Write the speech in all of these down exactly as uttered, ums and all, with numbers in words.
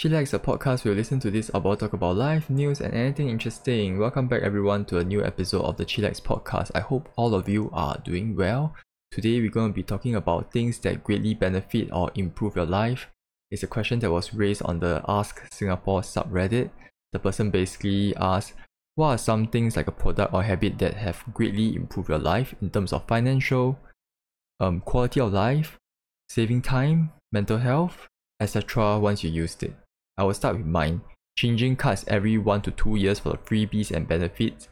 She Likes, a podcast where you listen to this about talk about life, news and anything interesting. Welcome back everyone to a new episode of the She Likes podcast. I hope all of you are doing well. Today we're going to be talking about things that greatly benefit or improve your life. It's a question that was raised on the Ask Singapore subreddit. The person basically asked, what are some things like a product or habit that have greatly improved your life in terms of financial, um, quality of life, saving time, mental health, et cetera once you used it? I will start with mine. Changing cards every one to two years for the freebies and benefits.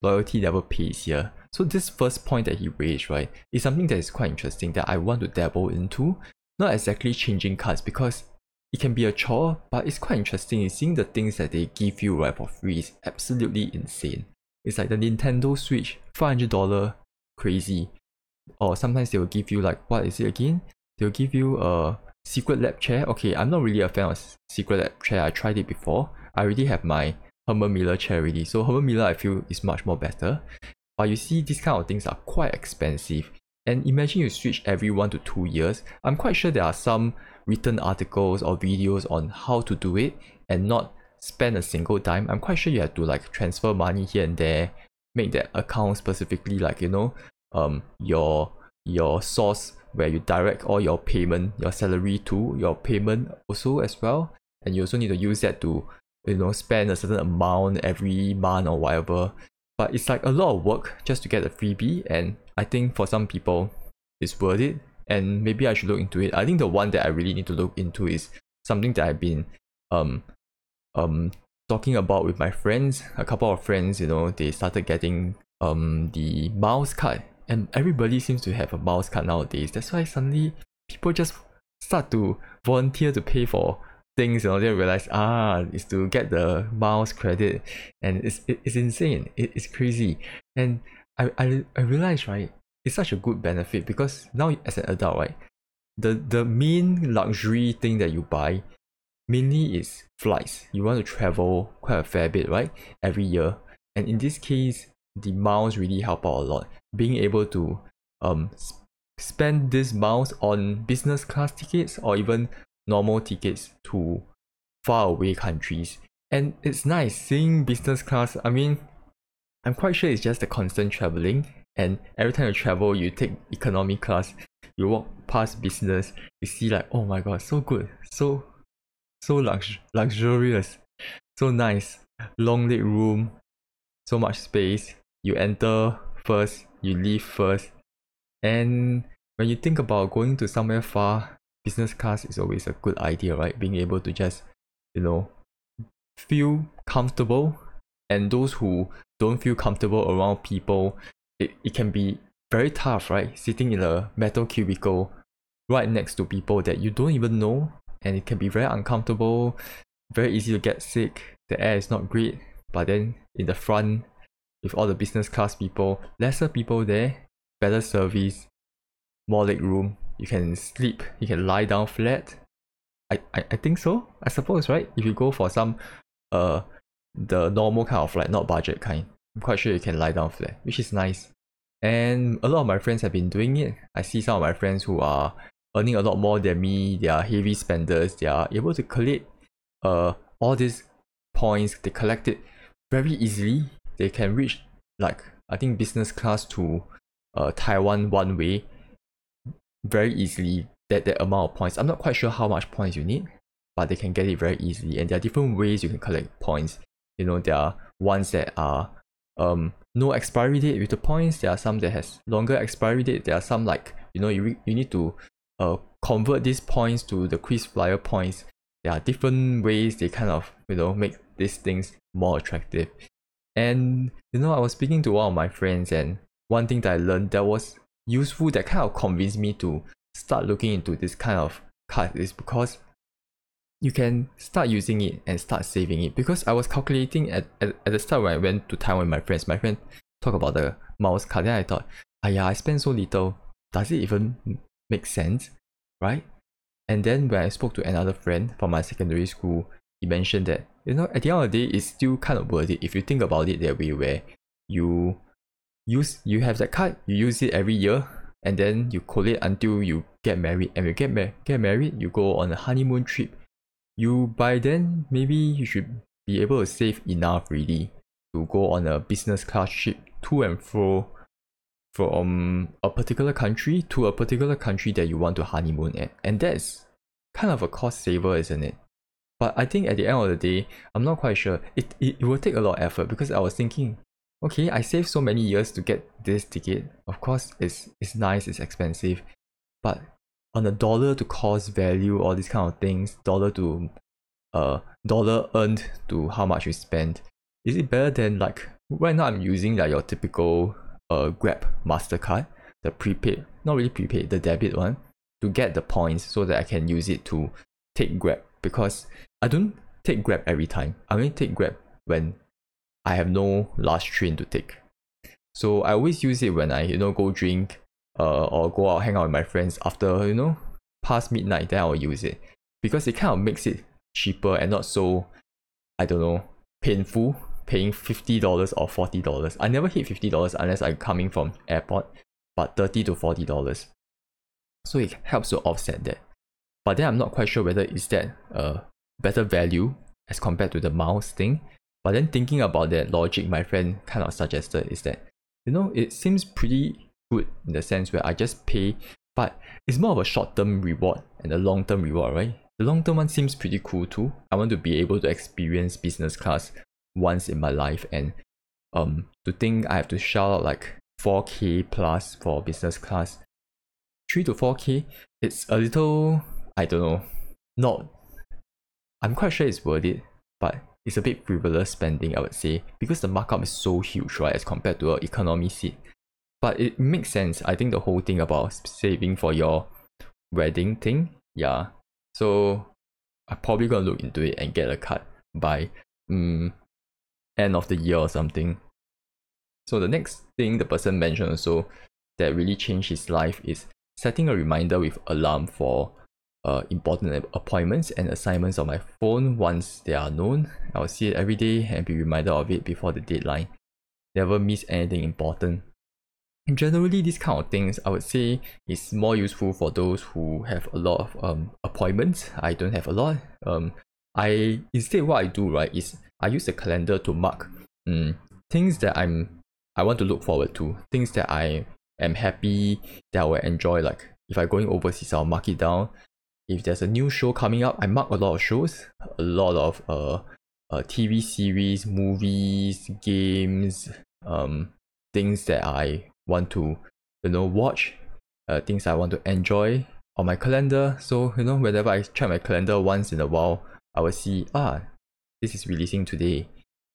Loyalty never pays here. So this first point that he raised, right, is something that is quite interesting that I want to dabble into. Not exactly changing cards because it can be a chore, but it's quite interesting seeing the things that they give you right for free is absolutely insane. It's like the Nintendo Switch, five hundred dollars, crazy. Or sometimes they will give you like, what is it again? They'll give you a Secret Lab chair. Okay, I'm not really a fan of Secret Lab chair. I tried it before. I already have my Herman Miller chair already. So Herman Miller, I feel, is much more better. But you see, these kind of things are quite expensive. And imagine you switch every one to two years. I'm quite sure there are some written articles or videos on how to do it and not spend a single dime. I'm quite sure you have to like transfer money here and there, make that account specifically like, you know, um, your your source where you direct all your payment, your salary to your payment also as well. And you also need to use that to, you know, spend a certain amount every month or whatever. But it's like a lot of work just to get a freebie, and I think for some people it's worth it, and maybe I should look into it. I think the one that I really need to look into is something that I've been um um talking about with my friends. A couple of friends, you know, they started getting um the mouse card. And everybody seems to have a mouse card nowadays. That's why suddenly people just start to volunteer to pay for things, you know. They realize, ah, it's to get the mouse credit. And it's it's insane. It's crazy. And I, I, I realized, right, it's such a good benefit because now as an adult, right, the, the main luxury thing that you buy mainly is flights. You want to travel quite a fair bit, right, every year. And in this case, the miles really help out a lot. Being able to um sp- spend these miles on business class tickets or even normal tickets to far away countries. And it's nice seeing business class. I mean, I'm quite sure it's just the constant traveling, and every time you travel you take economy class, you walk past business, you see like, oh my god, so good, so so lux- luxurious, so nice, long leg room, so much space. You enter first, you leave first. And when you think about going to somewhere far, business class is always a good idea, right? Being able to just, you know, feel comfortable. And those who don't feel comfortable around people, it, it can be very tough, right? Sitting in a metal cubicle right next to people that you don't even know, and it can be very uncomfortable, very easy to get sick. The air is not great. But then in the front, with all the business class people, lesser people there, better service, more leg room, you can sleep, you can lie down flat. I, I, I think so, I suppose, right? If you go for some, uh, the normal kind of flight, not budget kind, I'm quite sure you can lie down flat, which is nice. And a lot of my friends have been doing it. I see some of my friends who are earning a lot more than me, they are heavy spenders, they are able to collect uh, all these points, they collect it very easily. They can reach like, I think, business class to uh, Taiwan one way very easily, that that amount of points. I'm not quite sure how much points you need, but they can get it very easily. And there are different ways you can collect points. You know, there are ones that are um no expiry date with the points. There are some that has longer expiry date. There are some like, you know, you re- you need to uh convert these points to the KrisFlyer points. There are different ways they kind of, you know, make these things more attractive. And you know, I was speaking to one of my friends, and one thing that I learned that was useful, that kind of convinced me to start looking into this kind of card, is because you can start using it and start saving it. Because I was calculating at, at, at the start when I went to Taiwan with my friends, my friend talked about the mouse card, then I thought, ah yeah, I spend so little, does it even make sense, right? And then when I spoke to another friend from my secondary school, he mentioned that, you know, at the end of the day, it's still kind of worth it if you think about it that way, where you use, you have that card, you use it every year, and then you collect until you get married. And when you get, ma- get married, you go on a honeymoon trip, you by then maybe you should be able to save enough really to go on a business class trip to and fro from a particular country to a particular country that you want to honeymoon at. And that's kind of a cost saver, isn't it? But I think at the end of the day, I'm not quite sure. It, it, it will take a lot of effort, because I was thinking, okay, I saved so many years to get this ticket. Of course, it's, it's nice, it's expensive. But on a dollar to cost value, all these kind of things, dollar to uh, dollar earned to how much you spend, is it better than, like, right now I'm using like your typical uh, Grab Mastercard, the prepaid, not really prepaid, the debit one, to get the points so that I can use it to take Grab. Because I don't take Grab every time. I only take Grab when I have no last train to take. So I always use it when I, you know, go drink uh, or go out, hang out with my friends after, you know, past midnight, then I'll use it. Because it kind of makes it cheaper and not so, I don't know, painful paying fifty dollars or forty dollars. I never hit fifty dollars unless I'm coming from airport, but thirty to forty dollars. So it helps to offset that. But then I'm not quite sure whether is that a better value as compared to the miles thing. But then thinking about that logic, my friend kind of suggested is that, you know, it seems pretty good in the sense where I just pay, but it's more of a short-term reward and a long-term reward, right? The long-term one seems pretty cool too. I want to be able to experience business class once in my life, and um, to think I have to shell out like four K plus for business class, three to four K, it's a little, I don't know, not, I'm quite sure it's worth it, but it's a bit frivolous spending, I would say, because the markup is so huge, right, as compared to an economy seat. But it makes sense. I think the whole thing about saving for your wedding thing, yeah. So I'm probably gonna look into it and get a card by um, end of the year or something. So the next thing the person mentioned also that really changed his life is setting a reminder with alarm for Uh, important appointments and assignments on my phone. Once they are known, I'll see it every day and be reminded of it before the deadline. Never miss anything important. And generally, these kind of things, I would say, is more useful for those who have a lot of um, appointments. I don't have a lot. Um, I instead what I do, right, is I use the calendar to mark um, things that I'm I want to look forward to, things that I am happy that I will enjoy. Like if I'm going overseas, I'll mark it down. If there's a new show coming up, I mark a lot of shows, a lot of uh, uh T V series, movies, games, um, things that I want to, you know, watch, uh, things I want to enjoy on my calendar. So, you know, whenever I check my calendar once in a while, I will see, ah, this is releasing today.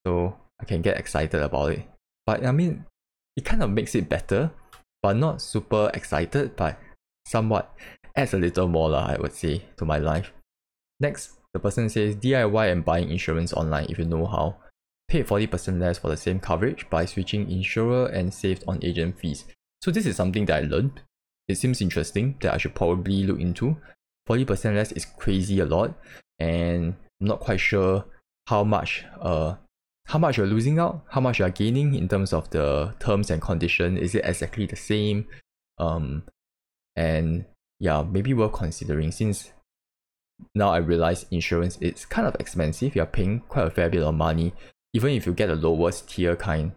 So I can get excited about it. But I mean, it kind of makes it better, but not super excited, but somewhat adds a little more lah, I would say, to my life. Next, the person says D I Y and buying insurance online if you know how. Paid forty percent less for the same coverage by switching insurer and saved on agent fees. So this is something that I learned. It seems interesting that I should probably look into. forty percent less is crazy a lot, and I'm not quite sure how much uh how much you're losing out, how much you're gaining in terms of the terms and condition. Is it exactly the same? Um and yeah, maybe worth considering, since now I realize insurance is kind of expensive. You're paying quite a fair bit of money. Even if you get the lowest tier kind,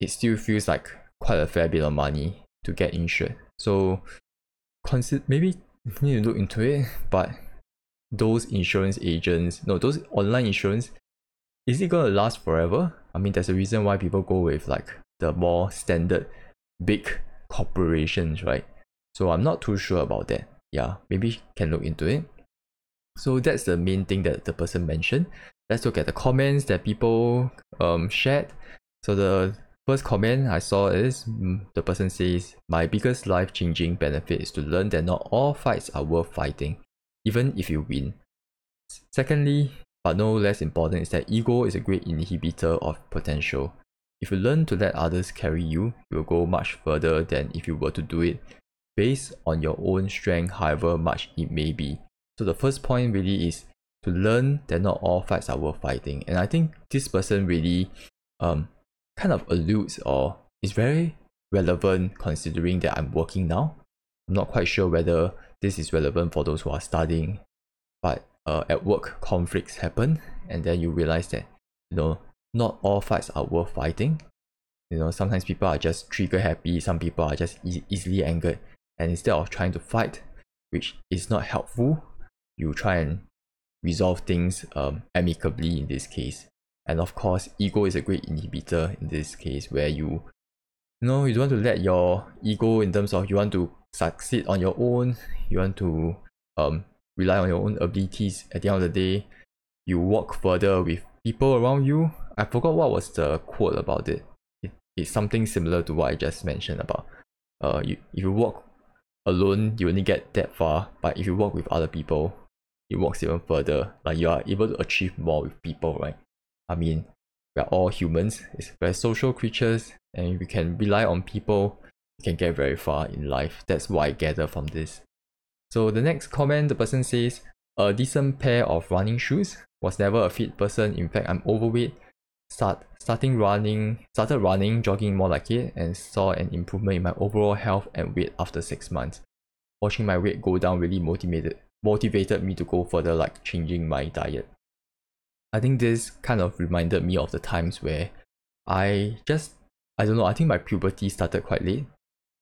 it still feels like quite a fair bit of money to get insured. So consider, maybe you need to look into it, but those insurance agents, no, those online insurance, is it going to last forever? I mean, there's a reason why people go with like the more standard big corporations, right? So I'm not too sure about that. Yeah, maybe can look into it. So that's the main thing that the person mentioned. Let's look at the comments that people um shared. So the first comment I saw is the person says, my biggest life-changing benefit is to learn that not all fights are worth fighting, even if you win. Secondly, but no less important, is that ego is a great inhibitor of potential. If you learn to let others carry you, you will go much further than if you were to do it based on your own strength, however much it may be. So the first point really is to learn that not all fights are worth fighting. And I think this person really um, kind of alludes, or is very relevant considering that I'm working now. I'm not quite sure whether this is relevant for those who are studying, but uh, at work conflicts happen, and then you realize that, you know, not all fights are worth fighting. You know, sometimes people are just trigger happy, some people are just e- easily angered, and instead of trying to fight, which is not helpful, you try and resolve things um, amicably in this case. And of course, ego is a great inhibitor in this case, where you, you know, you don't want to let your ego, in terms of you want to succeed on your own, you want to um, rely on your own abilities. At the end of the day, you walk further with people around you. I forgot what was the quote about it. it it's something similar to what I just mentioned about uh, you, if you walk alone, you only get that far, but if you walk with other people, it walks even further. Like, you are able to achieve more with people, right? I mean, we are all humans, we're social creatures, and if we can rely on people, we can get very far in life. That's what I gather from this. So the next comment, the person says, a decent pair of running shoes. Was never a fit person. In fact, I'm overweight. Start starting running, started running, jogging more like it, and saw an improvement in my overall health and weight after six months. Watching my weight go down really motivated motivated me to go further, like changing my diet. I think this kind of reminded me of the times where I just, I don't know, I think my puberty started quite late.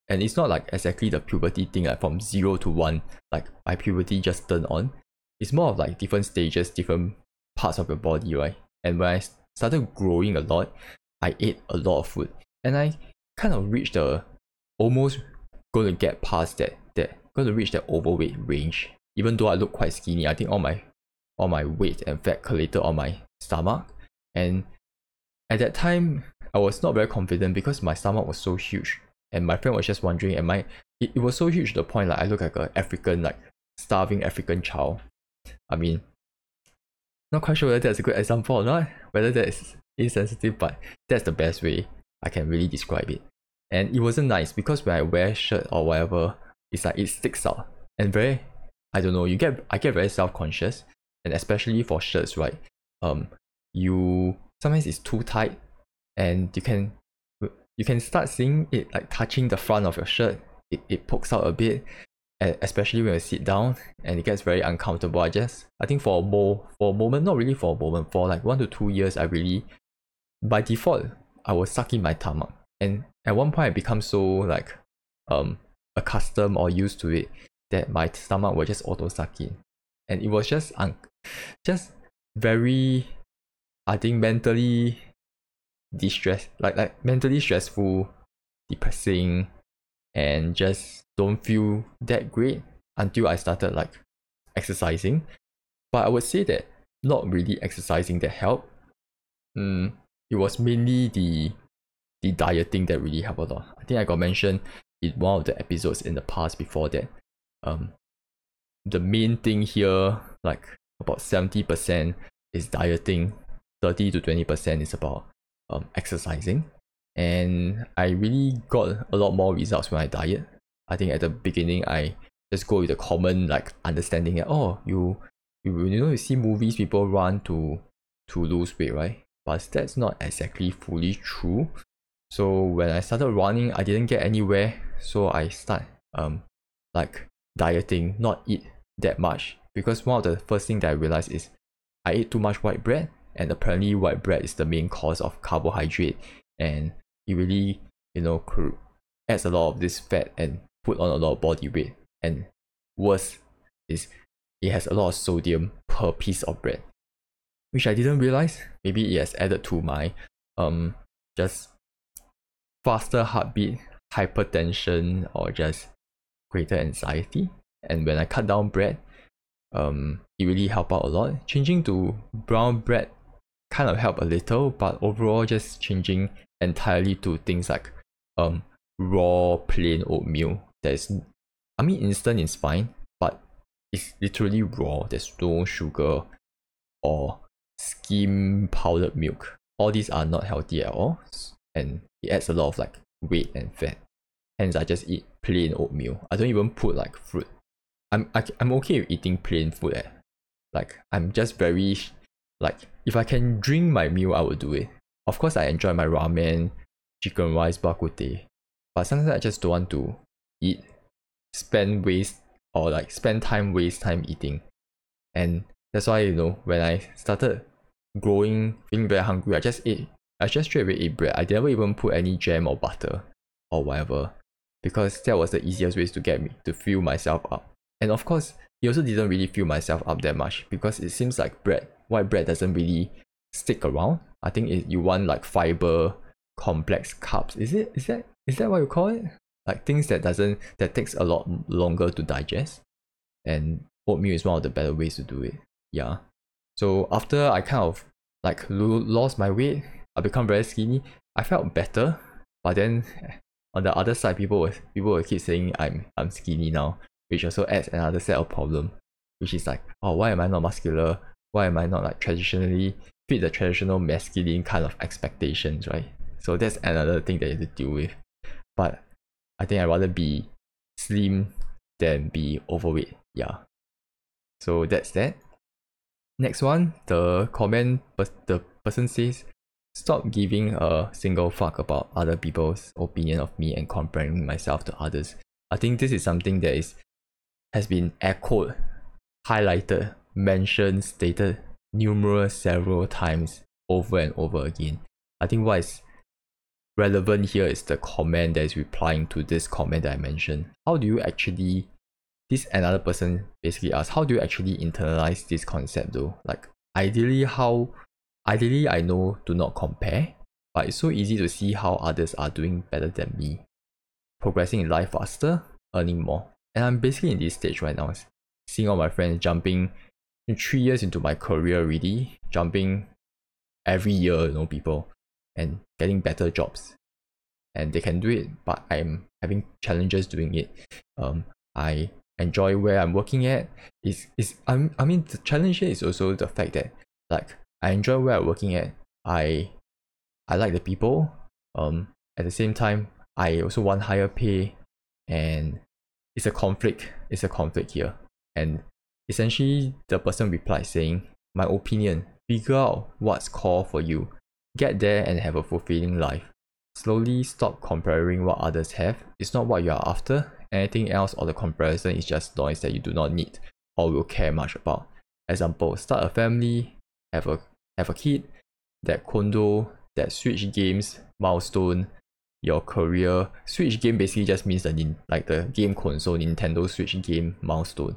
And it's not like exactly the puberty thing, like from zero to one, like my puberty just turned on. It's more of like different stages, different parts of your body, right? And when I started growing a lot, I ate a lot of food. And I kind of reached the, almost going to get past that, that going to reach that overweight range. Even though I look quite skinny, I think all my all my weight and fat collated on my stomach. And at that time, I was not very confident because my stomach was so huge. And my friend was just wondering, am I, it, it was so huge to the point like I look like an African, like starving African child. I mean, not quite sure whether that's a good example or not, whether that is insensitive, but that's the best way I can really describe it. And it wasn't nice because when I wear shirt or whatever, it's like it sticks out. And very, I don't know, you get I get very self-conscious, and especially for shirts, right? Um, you sometimes it's too tight, and you can you can start seeing it like touching the front of your shirt. It it pokes out a bit. Especially when I sit down, and it gets very uncomfortable. I just, I think for a, mo- for a moment, not really for a moment, for like one to two years, I really, by default, I was sucking my thumb up. And at one point, I become so like um, accustomed or used to it that my stomach was just auto-suck in. And it was just, un- just very, I think, mentally distress, like like mentally stressful, depressing, and just don't feel that great until I started like exercising. But I would say that not really exercising that helped. Mm, it was mainly the the dieting that really helped a lot. I think I got mentioned in one of the episodes in the past before that. Um, the main thing here, like about seventy percent is dieting, thirty to twenty percent is about um, exercising. And I really got a lot more results when I diet. I think at the beginning, I just go with the common like understanding that, oh, you, you you know, you see movies, people run to to lose weight, right? But that's not exactly fully true. So when I started running, I didn't get anywhere. So I start um like dieting, not eat that much, because one of the first thing that I realized is I ate too much white bread, and apparently white bread is the main cause of carbohydrate, and it really, you know, adds a lot of this fat and put on a lot of body weight. And worse is it has a lot of sodium per piece of bread, which I didn't realize. Maybe it has added to my um just faster heartbeat, hypertension, or just greater anxiety. And when I cut down bread, um it really helped out a lot. Changing to brown bread kind of helped a little, but overall just changing entirely to things like um raw plain oatmeal. There's, I mean, instant is fine, but it's literally raw. There's no sugar or skim powdered milk. All these are not healthy at all, and it adds a lot of like weight and fat. Hence, I just eat plain oatmeal. I don't even put like fruit. I'm I, I'm okay with eating plain food. Eh? Like I'm just very like if I can drink my meal, I will do it. Of course, I enjoy my ramen, chicken rice, bak kut teh. But sometimes I just don't want to eat, spend waste or like spend time waste time eating. And That's why, you know, when I started growing, being very hungry, I just ate. I just straight away ate bread. I never even put any jam or butter or whatever, because that was the easiest way to get me to fill myself up. And of course, it also didn't really fill myself up that much, because it seems like bread, white bread doesn't really stick around. I think it, you want like fiber, complex carbs. Is it? Is that? Is that what you call it? Like things that doesn't that takes a lot longer to digest. And oatmeal is one of the better ways to do it. Yeah. So after I kind of like lo- lost my weight, I become very skinny. I felt better, but then on the other side, people were, people will keep saying I'm I'm skinny now, which also adds another set of problem, which is like, oh, why am I not muscular? Why am I not like traditionally fit, the traditional masculine kind of expectations, right? So that's another thing that you have to deal with. But I think I'd rather be slim than be overweight. Yeah. So that's that. Next one, the comment, but the person says, stop giving a single fuck about other people's opinion of me and comparing myself to others. I think this is something that is has been echoed, highlighted, mentioned, stated numerous several times over and over again. I think what is relevant here is the comment that is replying to this comment that I mentioned. How do you actually, this another person basically asks, how do you actually internalize this concept though? Like ideally how, ideally I know do not compare, but it's so easy to see how others are doing better than me, progressing in life faster, earning more. And I'm basically in this stage right now, seeing all my friends jumping three years into my career already, jumping every year, you know, people, and getting better jobs. And they can do it, but I'm having challenges doing it. Um, I enjoy where I'm working at. It's, it's, I'm, I mean, the challenge here is also the fact that, like, I enjoy where I'm working at. I, I like the people. Um, at the same time, I also want higher pay, and it's a conflict. It's a conflict here. And essentially, the person replied saying, my opinion, figure out what's core for you. Get there and have a fulfilling life. Slowly stop comparing what others have. It's not what you are after. Anything else or the comparison is just noise that you do not need or will care much about. Example, start a family, have a have a kid, that condo, that Switch games milestone, your career. Switch game basically just means the nin, like the game console, Nintendo Switch game milestone.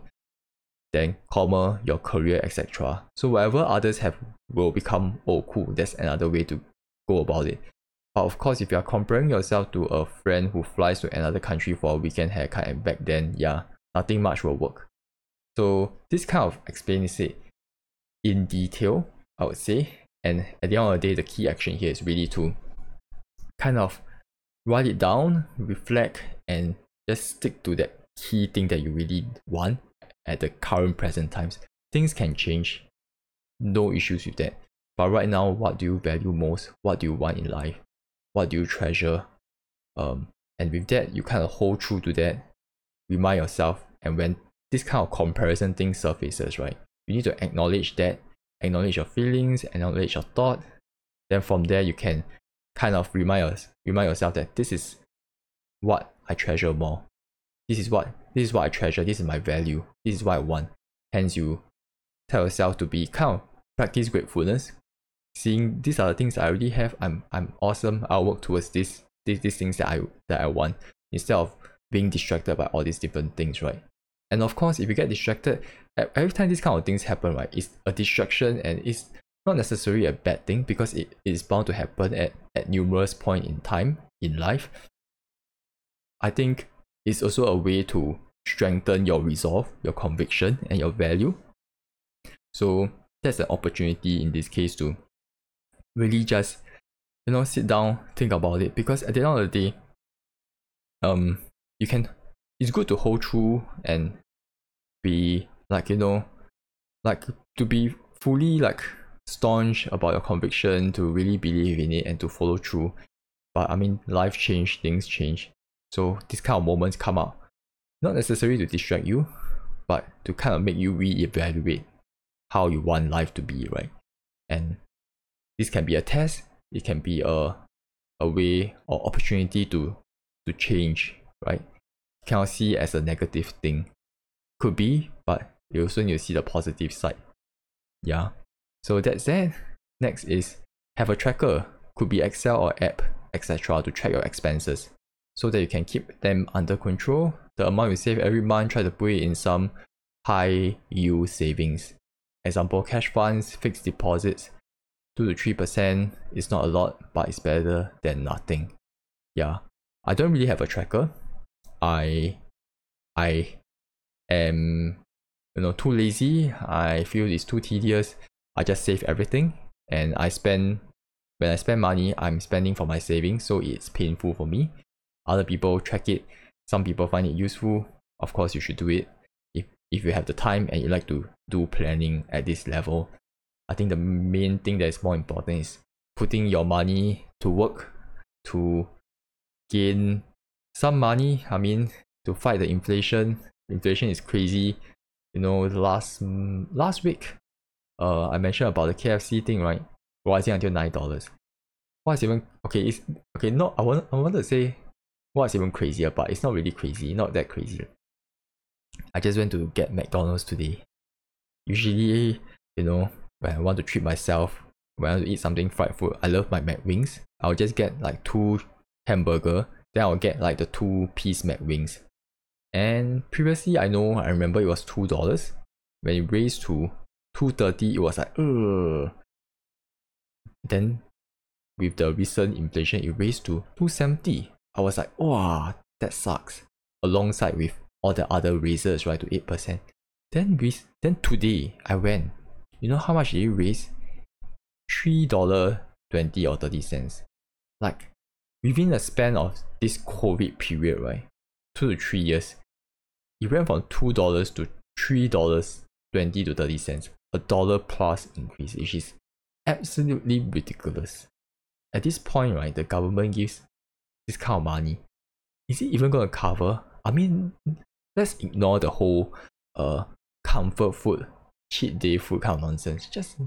Then comma, your career, et cetera. So whatever others have will become, oh cool, that's another way to go about it. But of course, if you are comparing yourself to a friend who flies to another country for a weekend haircut and back, then yeah, nothing much will work. So this kind of explains it in detail, I would say. And at the end of the day, the key action here is really to kind of write it down, reflect, and just stick to that key thing that you really want. At the current present times, things can change, no issues with that. But right now, what do you value most? What do you want in life? What do you treasure? Um, and with that, you kind of hold true to that, remind yourself. And when this kind of comparison thing surfaces, right, you need to acknowledge that, acknowledge your feelings, acknowledge your thought. Then from there, you can kind of remind us, remind yourself that this is what I treasure more. This is what this is what I treasure. This is my value. This is what I want. Hence, you tell yourself to be kind of practice gratefulness. Seeing these are the things I already have. I'm I'm awesome. I'll work towards this these these things that I that I want, instead of being distracted by all these different things, right? And of course, if you get distracted, every time these kind of things happen, right, it's a distraction, and it's not necessarily a bad thing, because it is bound to happen at at numerous point in time in life. I think it's also a way to strengthen your resolve, your conviction, and your value. So that's an opportunity in this case to really just, you know, sit down, think about it. Because at the end of the day, um, you can. It's good to hold true and be like, you know, like to be fully like staunch about your conviction, to really believe in it and to follow through. But I mean, life change, things change. So these kind of moments come out, not necessarily to distract you, but to kind of make you reevaluate how you want life to be, right? And this can be a test. It can be a a way or opportunity to to change, right? You cannot see it as a negative thing. Could be, but you also need to see the positive side. Yeah, so that's that. Next is have a tracker, could be Excel or app, et cetera, to track your expenses so that you can keep them under control. The amount you save every month, try to put it in some high yield savings. Example, cash funds, fixed deposits. two to three percent is not a lot, but it's better than nothing. Yeah, I don't really have a tracker. I I am you know too lazy. I feel it's too tedious. I just save everything, and I spend when I spend money, I'm spending for my savings, so it's painful for me. Other people track it. Some people find it useful. Of course, you should do it if if you have the time and you like to do planning at this level. I think the main thing that is more important is putting your money to work to gain some money. I mean, to fight the inflation. Inflation is crazy. You know, last last week, uh, I mentioned about the K F C thing, right? Rising until nine dollars. What's even okay? It's okay. No, I want I want to say what's even crazier, but it's not really crazy. Not that crazy. I just went to get McDonald's today. Usually, you know, when I want to treat myself, when I want to eat something fried food, I love my McWings. I'll just get like two hamburger. Then I'll get like the two-piece McWings. And previously, I know, I remember it was two dollars. When it raised to two dollars and thirty cents, it was like, ugh. Then, with the recent inflation, it raised to two dollars and seventy cents. I was like, wow, that sucks. Alongside with all the other raises, right, to eight percent. Then, with, then today, I went, you know how much did it raise? three dollars and twenty cents or thirty cents. Like, within the span of this COVID period, right, two to three years, it went from two dollars to three dollars twenty to thirty cents, a dollar plus increase, which is absolutely ridiculous. At this point, right, the government gives this kind of money. Is it even going to cover? I mean, let's ignore the whole uh comfort food, cheat day food kind of nonsense. Just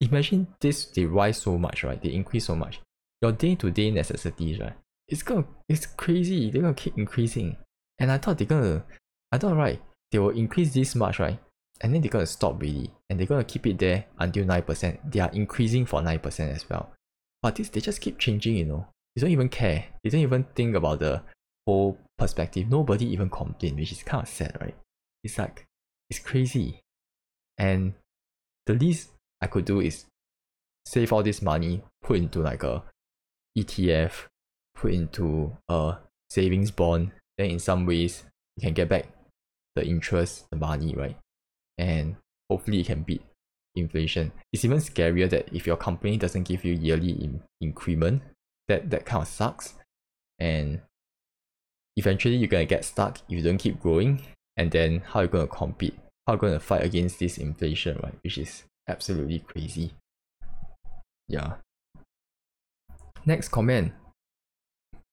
imagine this: they rise so much, right? They increase so much. Your day-to-day necessities, right? It's gonna, it's crazy. They're gonna keep increasing, and I thought they're gonna, I thought right, they will increase this much, right? And then they're gonna stop really, and they're gonna keep it there until nine percent. They are increasing for nine percent as well, but this they just keep changing, you know. They don't even care. They don't even think about the whole perspective. Nobody even complained, which is kind of sad, right? It's like, it's crazy, and the least I could do is save all this money, put into like a E T F, put into a savings bond, then in some ways you can get back the interest, the money, right? And hopefully it can beat inflation. It's even scarier that if your company doesn't give you yearly in- increment, that, that kind of sucks. And eventually you're going to get stuck if you don't keep growing. And then how are you going to compete? How are you going to fight against this inflation, right? Which is absolutely crazy. Yeah. Next comment,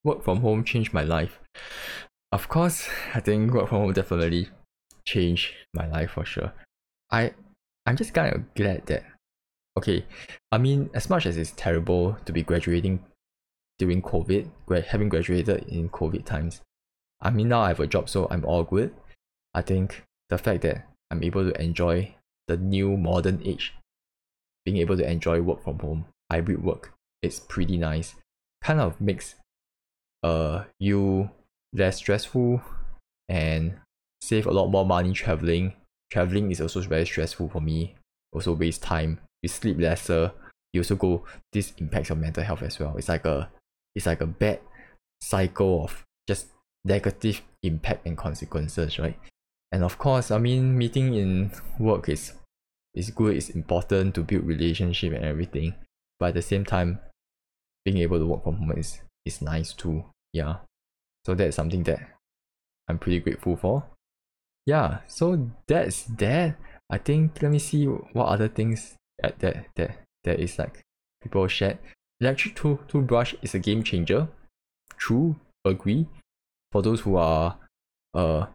work from home changed my life. Of course, I think work from home definitely changed my life for sure. I, I'm just kind of glad that, okay, I mean, as much as it's terrible to be graduating during COVID, having graduated in COVID times, I mean, now I have a job, so I'm all good. I think the fact that I'm able to enjoy the new modern age, being able to enjoy work from home, hybrid work, it's pretty nice. Kind of makes uh you less stressful and save a lot more money traveling. Traveling is also very stressful for me. Also waste time. You sleep lesser. You also go. This impacts your mental health as well. It's like a, it's like a bad cycle of just negative impact and consequences, right? And of course, I mean, meeting in work is, is good. It's important to build relationship and everything. But at the same time, being able to work from home is, is nice too. Yeah, so that's something that I'm pretty grateful for. Yeah, so that's that. I think, let me see what other things that that that, that is like people shared. Electric to- toothbrush is a game changer. True, agree. For those who are uh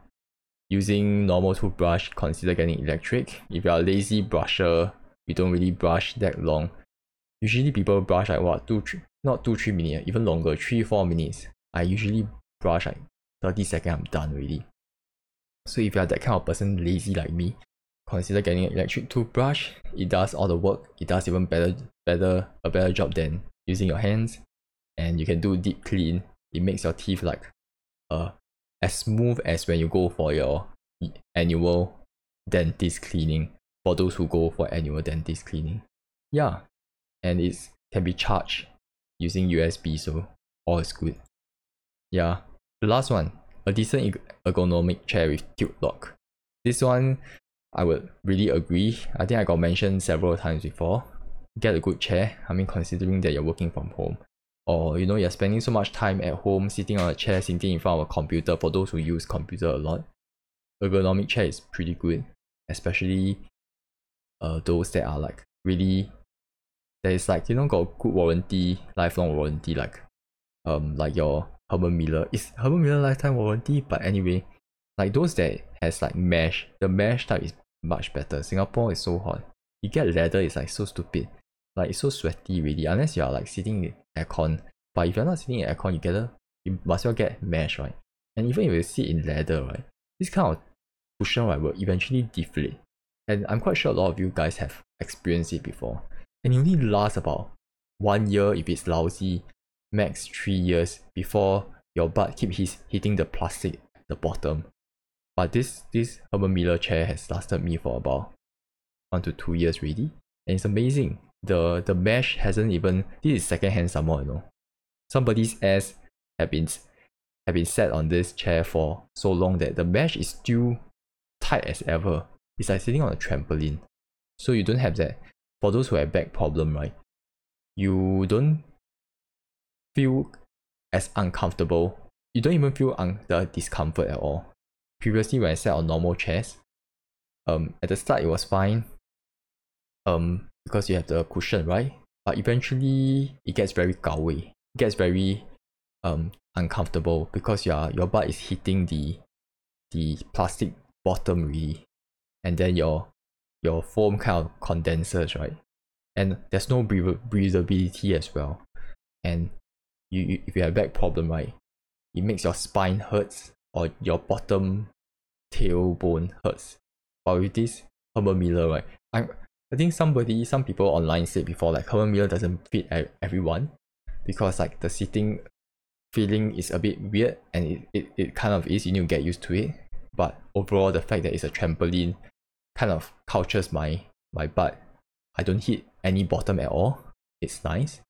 using normal toothbrush, consider getting electric. If you are a lazy brusher, you don't really brush that long. Usually people brush like what, two, three, not two, three minutes, even longer, three, four minutes. I usually brush like thirty seconds, I'm done already. So if you are that kind of person, lazy like me, consider getting an electric toothbrush. It does all the work. It does even better, better, a better job than using your hands. And you can do deep clean. It makes your teeth like uh, as smooth as when you go for your annual dentist cleaning. For those who go for annual dentist cleaning. Yeah. And it can be charged using U S B, so all is good. Yeah. The last one, a decent ergonomic chair with tilt lock. This one, I would really agree. I think I got mentioned several times before. Get a good chair. I mean, considering that you're working from home. Or, you know, you're spending so much time at home, sitting on a chair, sitting in front of a computer. For those who use computer a lot, ergonomic chair is pretty good. Especially uh, those that are like really, that is like, you know, got good warranty, lifelong warranty, like um, like your Herman Miller. It's Herman Miller lifetime warranty, but anyway, like those that has like mesh, the mesh type is much better. Singapore is so hot. You get leather, it's like so stupid. Like it's so sweaty really, unless you are like sitting in aircon. But if you're not sitting in aircon, you get a, you must well get mesh, right? And even if you sit in leather, right, this kind of cushion, right, will eventually deflate. And I'm quite sure a lot of you guys have experienced it before. And it only lasts about one year if it's lousy, max three years before your butt keep his, hitting the plastic at the bottom. But this this Herman Miller chair has lasted me for about one to two years really, and it's amazing. The the mesh hasn't even, this is second hand some more, you know. Somebody's ass have been have been sat on this chair for so long that the mesh is still tight as ever. It's like sitting on a trampoline. So you don't have that. For those who have back problem, right, you don't feel as uncomfortable. You don't even feel un- the discomfort at all. Previously when I sat on normal chairs, um at the start it was fine. Um Because you have the cushion, right? But eventually it gets very gaoui. It gets very um uncomfortable because your your butt is hitting the the plastic bottom really, and then your your foam kind of condenses, right? And there's no breathability as well. And you, you if you have back problem, right, it makes your spine hurts or your bottom tailbone hurts. But with this Herman Miller, right, I'm I think somebody, some people online said before, like Herman Miller doesn't fit everyone because like the sitting feeling is a bit weird, and it, it, it kind of is. You need to get used to it. But overall, the fact that it's a trampoline kind of couches my my butt. I don't hit any bottom at all. It's nice.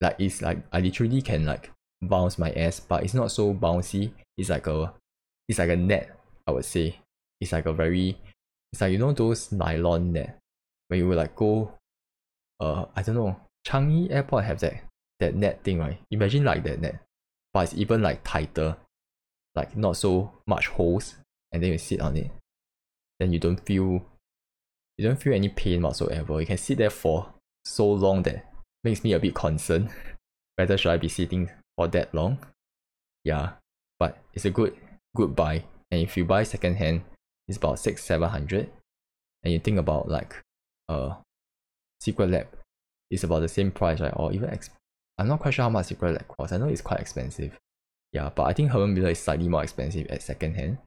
Like it's like I literally can like bounce my ass, but it's not so bouncy. It's like a it's like a net. I would say it's like a very it's like you know those nylon net. When you would like go, uh, I don't know, Changi Airport have that that net thing, right? Imagine like that net, but it's even like tighter, like not so much holes, and then you sit on it, then you don't feel, you don't feel any pain whatsoever. You can sit there for so long that makes me a bit concerned whether should I be sitting for that long. Yeah, but it's a good good buy, and if you buy second hand, it's about six seven hundred, and you think about like. Uh, Secret Lab is about the same price, right? Or even exp- I'm not quite sure how much Secret Lab costs. I know it's quite expensive. Yeah, but I think Herman Miller is slightly more expensive at second hand.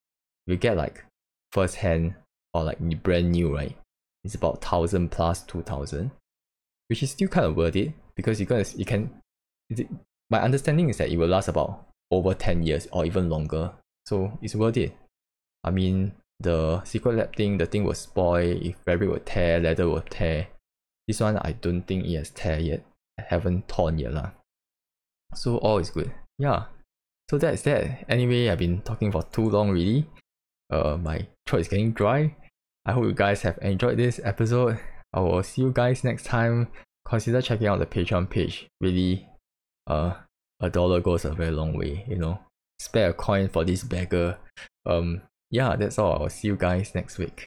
If you get like first hand or like brand new, right, it's about thousand plus two thousand, which is still kind of worth it because you're gonna you can. It, my understanding is that it will last about over ten years or even longer, so it's worth it. I mean. The Secret Lab thing, the thing will spoil, if fabric will tear, leather will tear. This one I don't think it has tear yet. I haven't torn yet lah. So all is good. Yeah. So that's that. Anyway, I've been talking for too long really. Uh, my throat is getting dry. I hope you guys have enjoyed this episode. I will see you guys next time. Consider checking out the Patreon page. Really, uh, a dollar goes a very long way, you know. Spare a coin for this beggar. Um. Yeah, that's all. I'll see you guys next week.